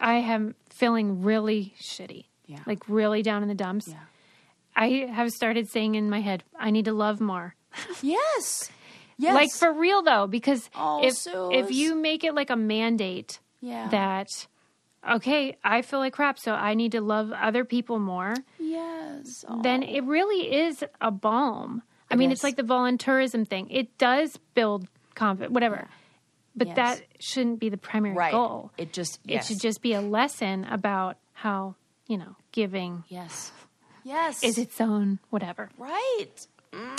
I am feeling really shitty, like really down in the dumps. Yeah. I have started saying in my head, I need to love more. Yes. Like for real though, because if you make it like a mandate that, okay, I feel like crap, so I need to love other people more. Yes. Then it really is a balm. I mean, it's like the volunteerism thing. It does build confidence, whatever. But that shouldn't be the primary goal. It just it should just be a lesson about how, you know, giving is its own whatever. Right. Mm.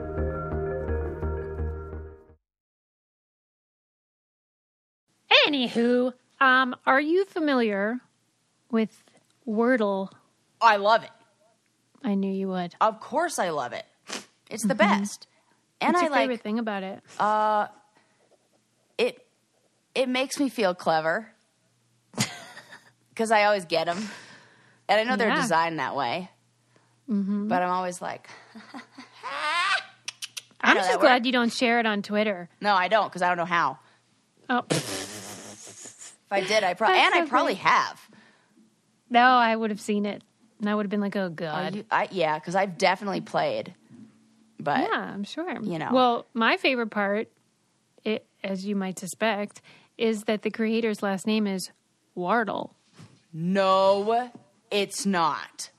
Anywho, are you familiar with Wordle? I love it. I knew you would. Of course I love it. It's the best. And what's your favorite thing about it? It makes me feel clever because I always get them. And I know they're designed that way. Mm-hmm. But I'm always like... I'm just glad you don't share it on Twitter. No, I don't because I don't know how. Oh. If I did, I probably have. No, I would have seen it, and I would have been like, "Oh God!" Because I've definitely played. But yeah, I'm sure. You know, well, my favorite part, as you might suspect, is that the creator's last name is Wardle. No, it's not.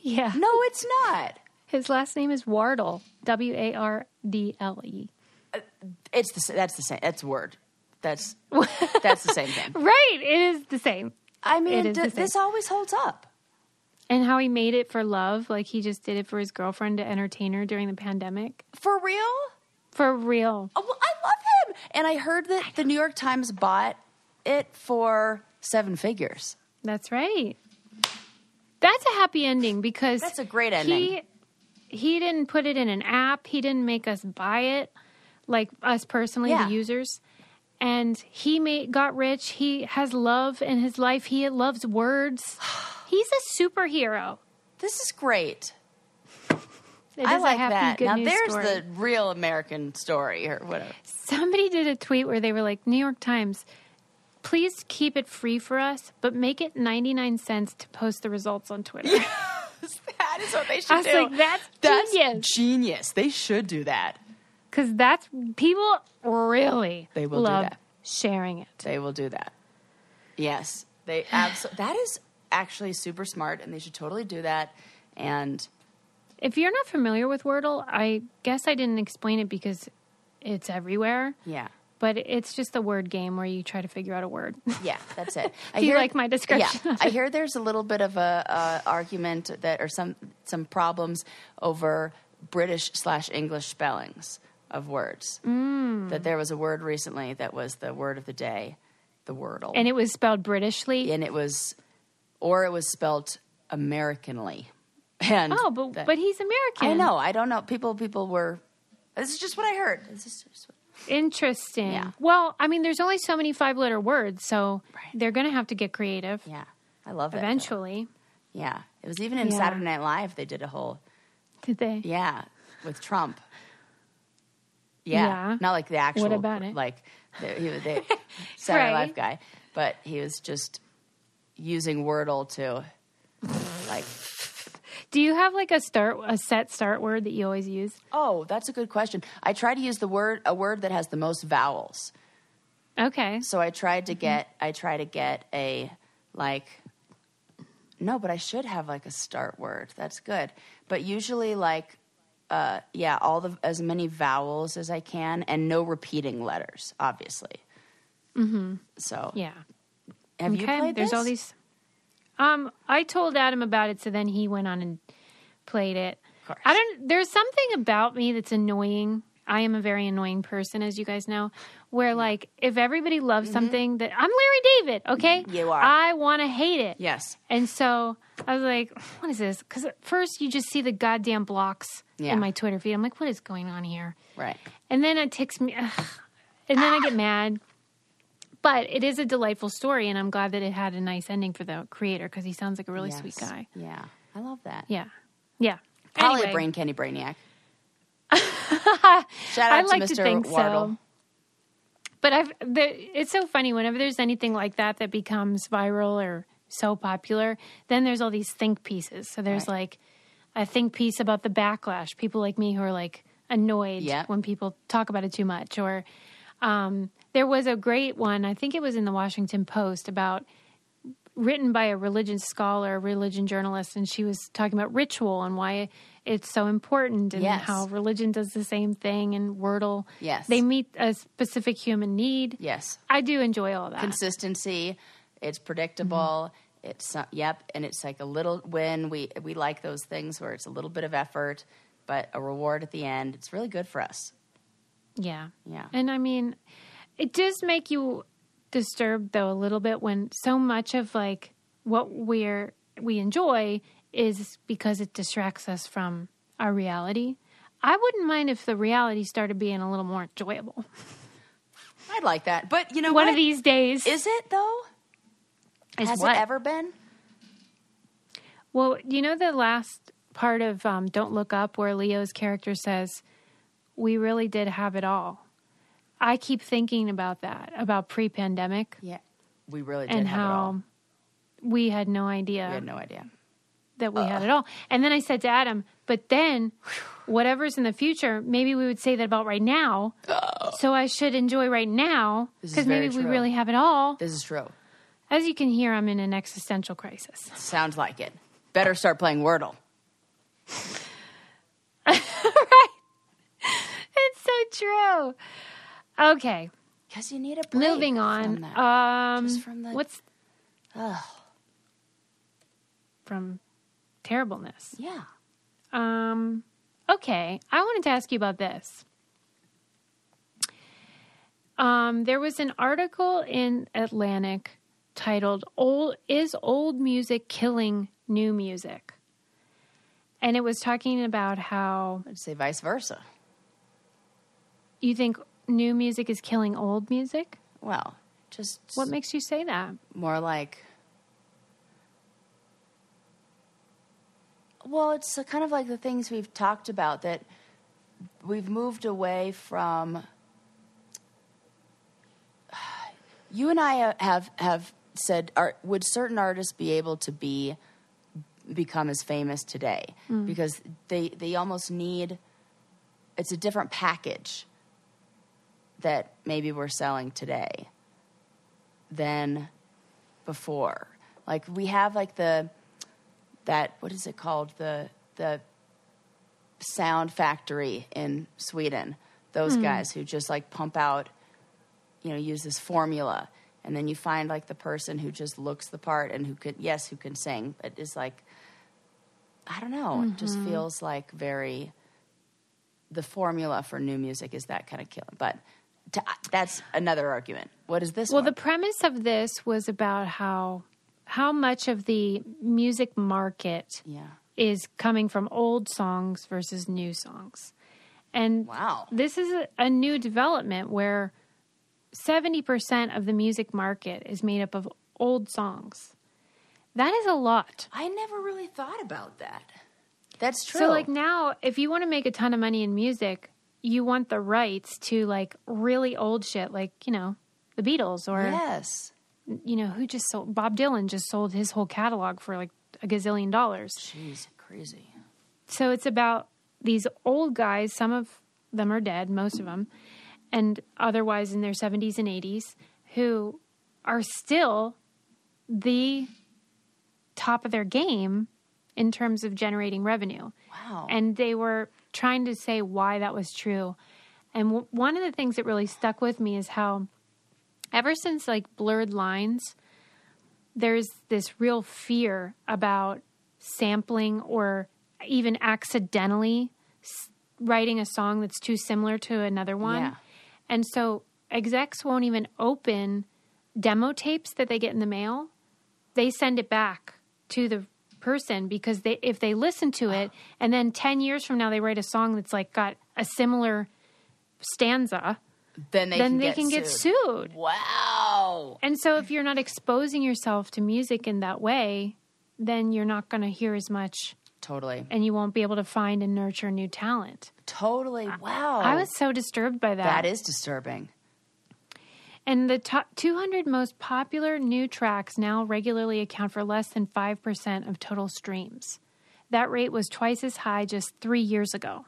Yeah. No, it's not. His last name is Wardle. W-A-R-D-L-E. That's the same. That's word. That's the same thing. Right. It is the same. I mean, this always holds up. And how he made it for love. Like, he just did it for his girlfriend to entertain her during the pandemic. For real? For real. Oh, well, I love him. And I heard that the New York Times bought it for $7 figures. That's right. That's a happy ending because... That's a great ending. He didn't put it in an app. He didn't make us buy it. Like, us personally, the users... And he got rich. He has love in his life. He loves words. He's a superhero. This is great. I like that. Now there's the real American story or whatever. Somebody did a tweet where they were like, New York Times, please keep it free for us, but make it 99 cents to post the results on Twitter. Yes, that is what they should do. I was like, that's genius. Genius. They should do that. Because that's, people really love sharing it. They will do that. Yes. They absolutely, that is actually super smart, and they should totally do that. And if you're not familiar with Wordle, I guess I didn't explain it because it's everywhere. Yeah. But it's just a word game where you try to figure out a word. Yeah, that's it. Do you like my description? Yeah. I hear there's a little bit of a argument that, or some problems over British/English spellings of words. Mm. That there was a word recently that was the word of the day, the Wordle. And it was spelled Britishly? And it was spelled Americanly. And but he's American. I know. I don't know. People were, this is just what I heard. Interesting. Yeah. Well, I mean, there's only so many 5-letter words, so they're going to have to get creative. Yeah. I love it. Eventually. Yeah. It was even in Saturday Night Live, they did a whole. Did they? Yeah. With Trump. Yeah. Not like the actual, what about it? Like the Saturday Night Live guy, but he was just using Wordle to like. Do you have like a set start word that you always use? Oh, that's a good question. I try to use a word that has the most vowels. Okay. So I tried to get but I should have like a start word. That's good. But usually like. As many vowels as I can, and no repeating letters, obviously. Mm-hmm. So, yeah. Have you played this? There's all these. I told Adam about it, so then he went on and played it. Of course. There's something about me that's annoying. I am a very annoying person, as you guys know, where like if everybody loves something that I'm Larry David, okay? You are. I want to hate it. Yes. And so I was like, what is this? Because at first you just see the goddamn blocks in my Twitter feed. I'm like, what is going on here? Right. And then it ticks me. Ugh. And then I get mad. But it is a delightful story, and I'm glad that it had a nice ending for the creator because he sounds like a really sweet guy. Yeah. I love that. Yeah. Yeah. Probably a brain candy brainiac. Shout out to Mr. Wardle. But it's so funny whenever there's anything like that that becomes viral or so popular, then there's all these think pieces. So there's like a think piece about the backlash. People like me who are like annoyed when people talk about it too much. Or there was a great one, I think it was in the Washington Post, about written by a religion scholar, a religion journalist, and she was talking about ritual and why it's so important and how religion does the same thing, and Wordle. Yes. They meet a specific human need. Yes. I do enjoy all that. Consistency. It's predictable. Mm-hmm. And it's like a little win. We like those things where it's a little bit of effort, but a reward at the end. It's really good for us. Yeah. Yeah. And I mean, it does make you disturbed though a little bit when so much of like what we enjoy is because it distracts us from our reality. I wouldn't mind if the reality started being a little more enjoyable. I'd like that. But you know what? One of these days. Is it though? Has it ever been? Well, you know the last part of Don't Look Up where Leo's character says, we really did have it all. I keep thinking about that, about pre-pandemic. Yeah, we really did have it all. And how we had no idea. We had no idea. That we had it all. And then I said to Adam, but then whatever's in the future, maybe we would say that about right now. So I should enjoy right now because maybe we really have it all. This is true. As you can hear, I'm in an existential crisis. Sounds like it. Better start playing Wordle. Right. It's so true. Okay. Because you need a break. Moving on. From terribleness. Yeah. Okay. I wanted to ask you about this. There was an article in Atlantic titled Is Old Music Killing New Music? And it was talking about how... I'd say vice versa. You think new music is killing old music? Well, just... What makes you say that? More like... Well, it's kind of like the things we've talked about, that we've moved away from... You and I have said, would certain artists be able to become as famous today? Mm. Because they almost need, it's a different package that maybe we're selling today than before. Like we have like what is it called? The Sound Factory in Sweden. Those guys who just like pump out, you know, use this formula. And then you find, like, the person who just looks the part and who can sing, but is, like, I don't know. Mm-hmm. It just feels, like, the formula for new music is that kind of killer. But that's another argument. What is this one? Well, the premise of this was about how much of the music market is coming from old songs versus new songs. And this is a new development where... 70% of the music market is made up of old songs. That is a lot. I never really thought about that. That's true. So, like, now, if you want to make a ton of money in music, you want the rights to, like, really old shit, like, you know, the Beatles or... Yes. You know, who just sold... Bob Dylan just sold his whole catalog for, like, $1 gazillion. Jeez, crazy. So it's about these old guys. Some of them are dead, most of them. And otherwise in their 70s and 80s, who are still the top of their game in terms of generating revenue. Wow. And they were trying to say why that was true. And one of the things that really stuck with me is how ever since, like, Blurred Lines, there's this real fear about sampling or even accidentally writing a song that's too similar to another one. Yeah. And so execs won't even open demo tapes that they get in the mail. They send it back to the person because if they listen to it and then 10 years from now they write a song that's like got a similar stanza, then they can get sued. Wow. And so if you're not exposing yourself to music in that way, then you're not going to hear as much. Totally. And you won't be able to find and nurture new talent. Totally. Wow. I was so disturbed by that. That is disturbing. And the top 200 most popular new tracks now regularly account for less than 5% of total streams. That rate was twice as high just 3 years ago.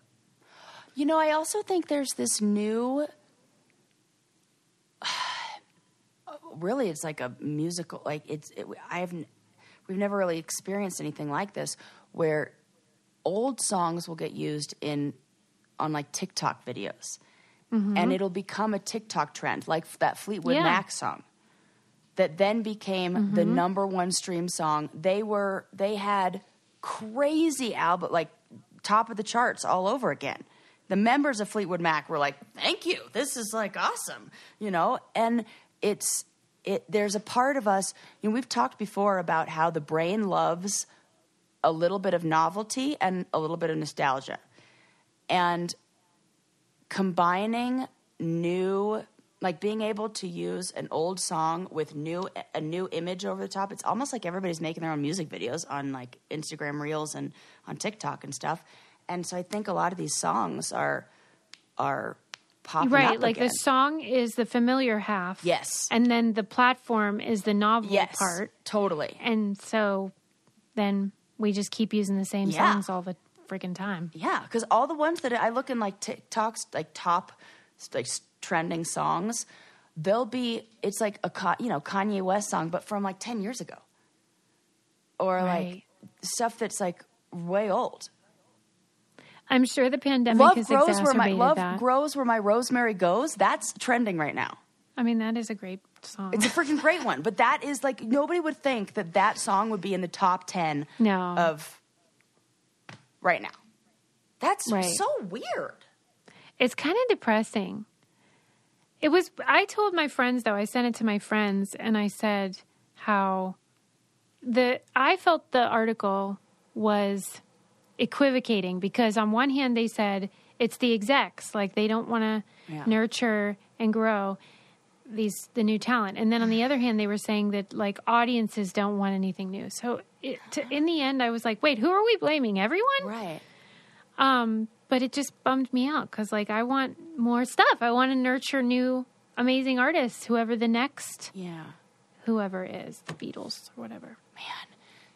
You know, I also think there's this new, really it's like a musical, like we've never really experienced anything like this where old songs will get used on like TikTok videos. Mm-hmm. And it'll become a TikTok trend, like that Fleetwood Mac song that then became the #1 stream song. They had crazy album, like top of the charts all over again. The members of Fleetwood Mac were like, thank you. This is like awesome, you know? And there's a part of us, you know, we've talked before about how the brain loves a little bit of novelty and a little bit of nostalgia. And combining new, like being able to use an old song with a new image over the top. It's almost like everybody's making their own music videos on like Instagram Reels and on TikTok and stuff. And so I think a lot of these songs are popping up again. Right, like the song is the familiar half. Yes. And then the platform is the novel part. Yes, totally. And so then we just keep using the same songs all the freaking time. Yeah, because all the ones that I look in like TikTok's like top like trending songs, they'll be, it's like a, you know, Kanye West song, but from like 10 years ago. Or like stuff that's like way old. I'm sure the pandemic has exacerbated that. Love Grows Where My Rosemary Goes. That's trending right now. I mean, that is a great song. It's a freaking great one. But that is like, nobody would think that song would be in the top 10 of right now. That's so weird. It's kind of depressing. It was, I told my friends though, I sent it to my friends and I said how I felt the article was equivocating because on one hand they said it's the execs, like they don't want to nurture and grow the new talent. And then on the other hand, they were saying that like audiences don't want anything new. So in the end I was like, wait, who are we blaming? Everyone? Right. But it just bummed me out because like I want more stuff. I want to nurture new amazing artists, whoever the next whoever is, the Beatles or whatever. Man.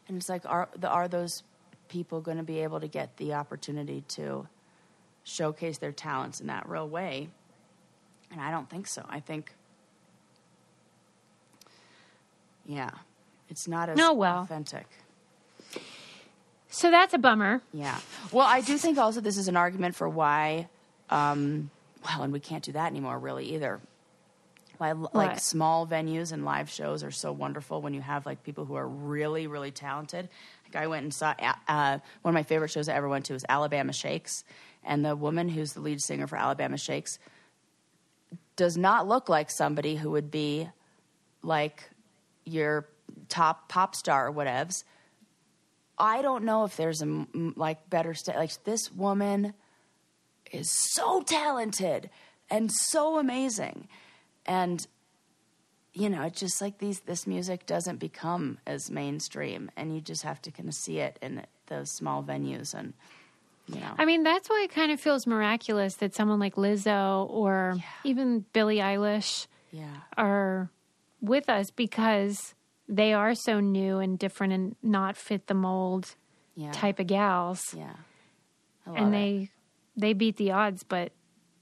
And it's like are those people going to be able to get the opportunity to showcase their talents in that real way? And I don't think so. I think, it's not as authentic. So that's a bummer. Yeah. Well, I do think also this is an argument for why, and we can't do that anymore really either. Why like small venues and live shows are so wonderful when you have like people who are really, really talented. Like I went and saw one of my favorite shows I ever went to was Alabama Shakes. And the woman who's the lead singer for Alabama Shakes does not look like somebody who would be like your top pop star or whatevs. I don't know if there's a like better like this woman is so talented and so amazing. And, you know, it's just like this music doesn't become as mainstream and you just have to kind of see it in those small venues and, you know. I mean, that's why it kind of feels miraculous that someone like Lizzo or even Billie Eilish are with us because they are so new and different and not fit the mold type of gals. Yeah, I love it. And they beat the odds, but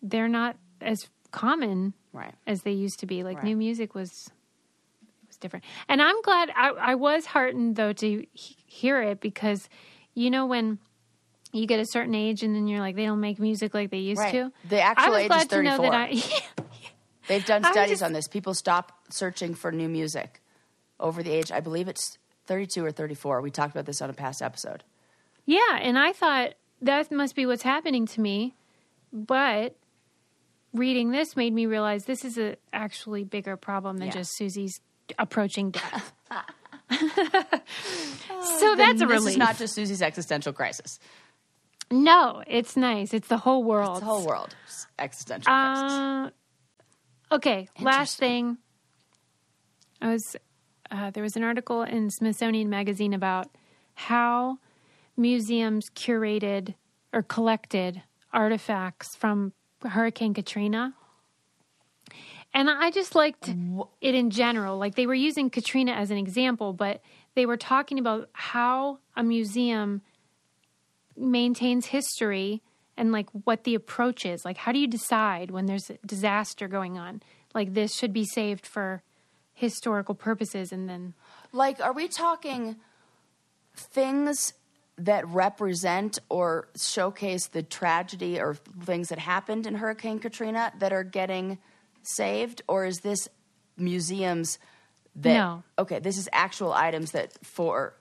they're not as common as they used to be. Like new music was different. And I'm glad I was heartened though to hear it because, you know, when you get a certain age and then you're like, they don't make music like they used to. The actual age is 34. I was glad to know that they've done studies on this. People stop searching for new music over the age, I believe it's 32 or 34. We talked about this on a past episode. Yeah, and I thought that must be what's happening to me. But reading this made me realize this is a actually bigger problem than just Susie's approaching death. So that's a relief. This is not just Susie's existential crisis. No, it's nice. It's the whole world. It's the whole world. Existential crisis. Okay, last thing. There was an article in Smithsonian Magazine about how museums curated or collected artifacts from Hurricane Katrina. And I just liked it in general. Like, they were using Katrina as an example, but they were talking about how a museum maintains history and, like, what the approach is. Like, how do you decide when there's a disaster going on? Like, this should be saved for historical purposes, and then... Like, are we talking things that represent or showcase the tragedy or things that happened in Hurricane Katrina that are getting saved? Or is this museums that... No. Okay, this is actual items that for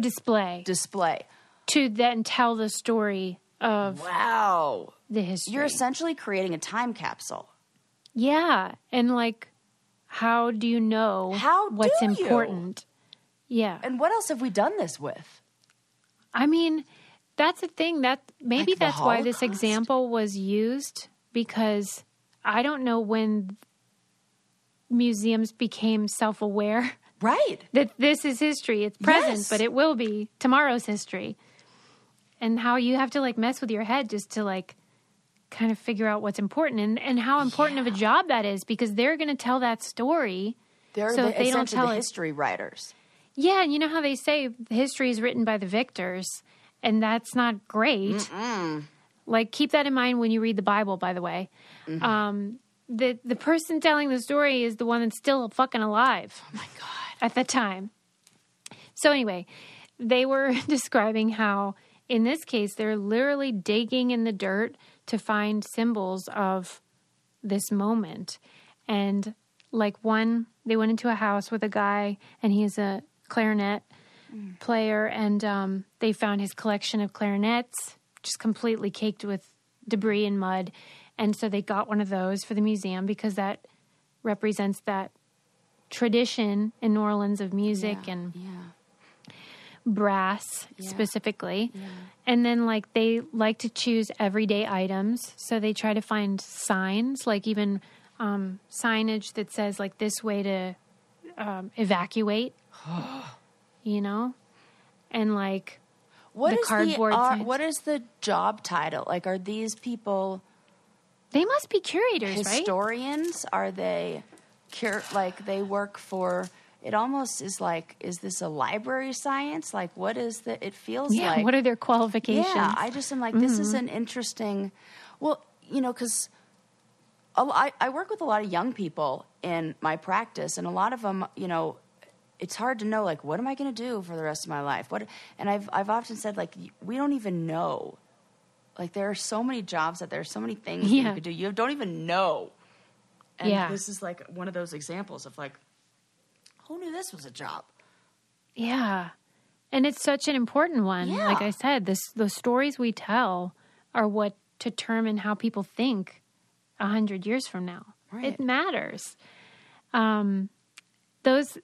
display. Display. To then tell the story of... Wow. The history. You're essentially creating a time capsule. Yeah. And, like, how do you know what's important? Yeah. And what else have we done this with? I mean, that's the thing. That's why this example was used, because I don't know when museums became self-aware. Right. That this is history. It's present, yes. But it will be tomorrow's history. And how you have to, like, mess with your head just to, like, kind of figure out what's important and how important of a job that is, because they're going to tell that story. They're so they don't tell the history writers. Yeah, and you know how they say history is written by the victors, and that's not great. Mm-mm. Like, keep that in mind when you read the Bible, by the way. Mm-hmm. The person telling the story is the one that's still fucking alive. Oh, my God. At the time. So anyway, they were describing how, in this case, they're literally digging in the dirt to find symbols of this moment. And, like, they went into a house with a guy, and he's a clarinet player, and they found his collection of clarinets just completely caked with debris and mud. And so they got one of those for the museum, because that represents that tradition in New Orleans of music and brass specifically. Yeah. And then, like, they like to choose everyday items. So they try to find signs, like even signage that says, like, this way to evacuate, you know? And, like, what is the job title? Like, are these people... They must be curators, historians? Right? Are they... like, they work for... It almost is like, is this a library science? Like, what is the, it feels like. Yeah, what are their qualifications? Yeah, I just am like, this is an interesting, well, you know, because I work with a lot of young people in my practice, and a lot of them, you know, it's hard to know, like, what am I going to do for the rest of my life? And I've often said, like, we don't even know. Like, there are so many jobs out there, so many things that you could do. You don't even know. And this is, like, one of those examples of, like, who knew this was a job? Yeah. And it's such an important one. Yeah. Like I said, the stories we tell are what determine how people think 100 years from now. Right. It matters. The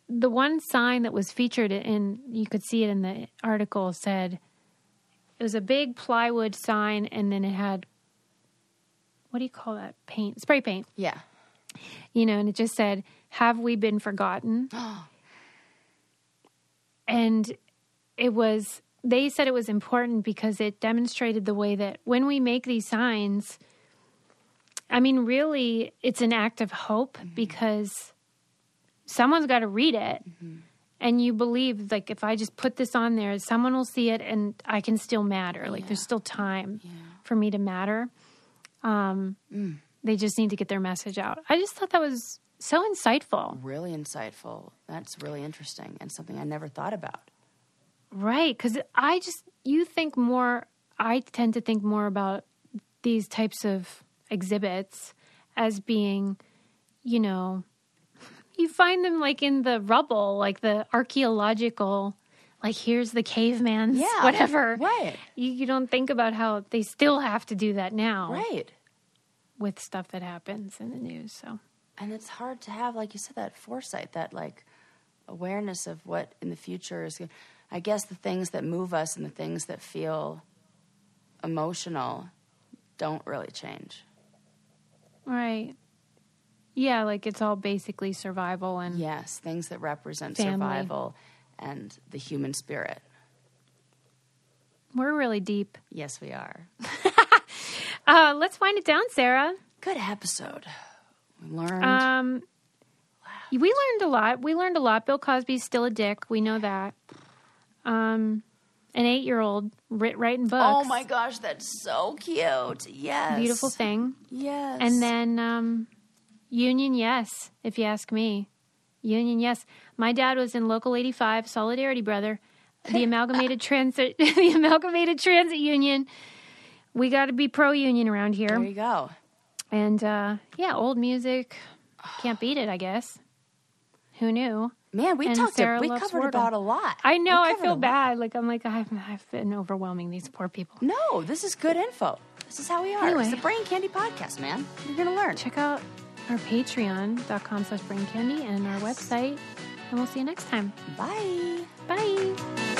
one sign that was featured in, you could see it in the article, said, it was a big plywood sign, and then it had, what do you call that? Paint, spray paint. Yeah. You know, and it just said, have we been forgotten? And they said it was important because it demonstrated the way that when we make these signs, I mean, really, it's an act of hope, because someone's got to read it. Mm-hmm. And you believe, like, if I just put this on there, someone will see it and I can still matter. Like, there's still time for me to matter. They just need to get their message out. I just thought that was so insightful. Really insightful. That's really interesting, and something I never thought about. Right, because I tend to think more about these types of exhibits as being, you know, you find them, like, in the rubble, like the archaeological, like, here's the caveman's whatever. Right. You don't think about how they still have to do that now. Right. With stuff that happens in the news, so... And it's hard to have, like you said, that foresight, that, like, awareness of what in the future is. I guess the things that move us and the things that feel emotional don't really change. Right. Yeah, like, it's all basically survival and... Yes, things that represent family. Survival and the human spirit. We're really deep. Yes, we are. Let's wind it down, Sarah. Good episode. We learned. We learned a lot. Bill Cosby's still a dick. We know that. An 8-year-old writing books. Oh my gosh, that's so cute. Yes. Beautiful thing. Yes. And then Union Yes, if you ask me. Union Yes. My dad was in Local 85, Solidarity Brother, the Amalgamated Transit Union. We got to be pro-union around here. There you go. And yeah, old music. Can't beat it, I guess. Who knew? Man, we covered about a lot. I know. I feel bad. Like I'm like I've been overwhelming these poor people. No, this is good info. This is how we are. Anyway, it's the Brain Candy Podcast, man. You're gonna learn. Check out our Patreon.com/BrainCandy and our website, and we'll see you next time. Bye. Bye.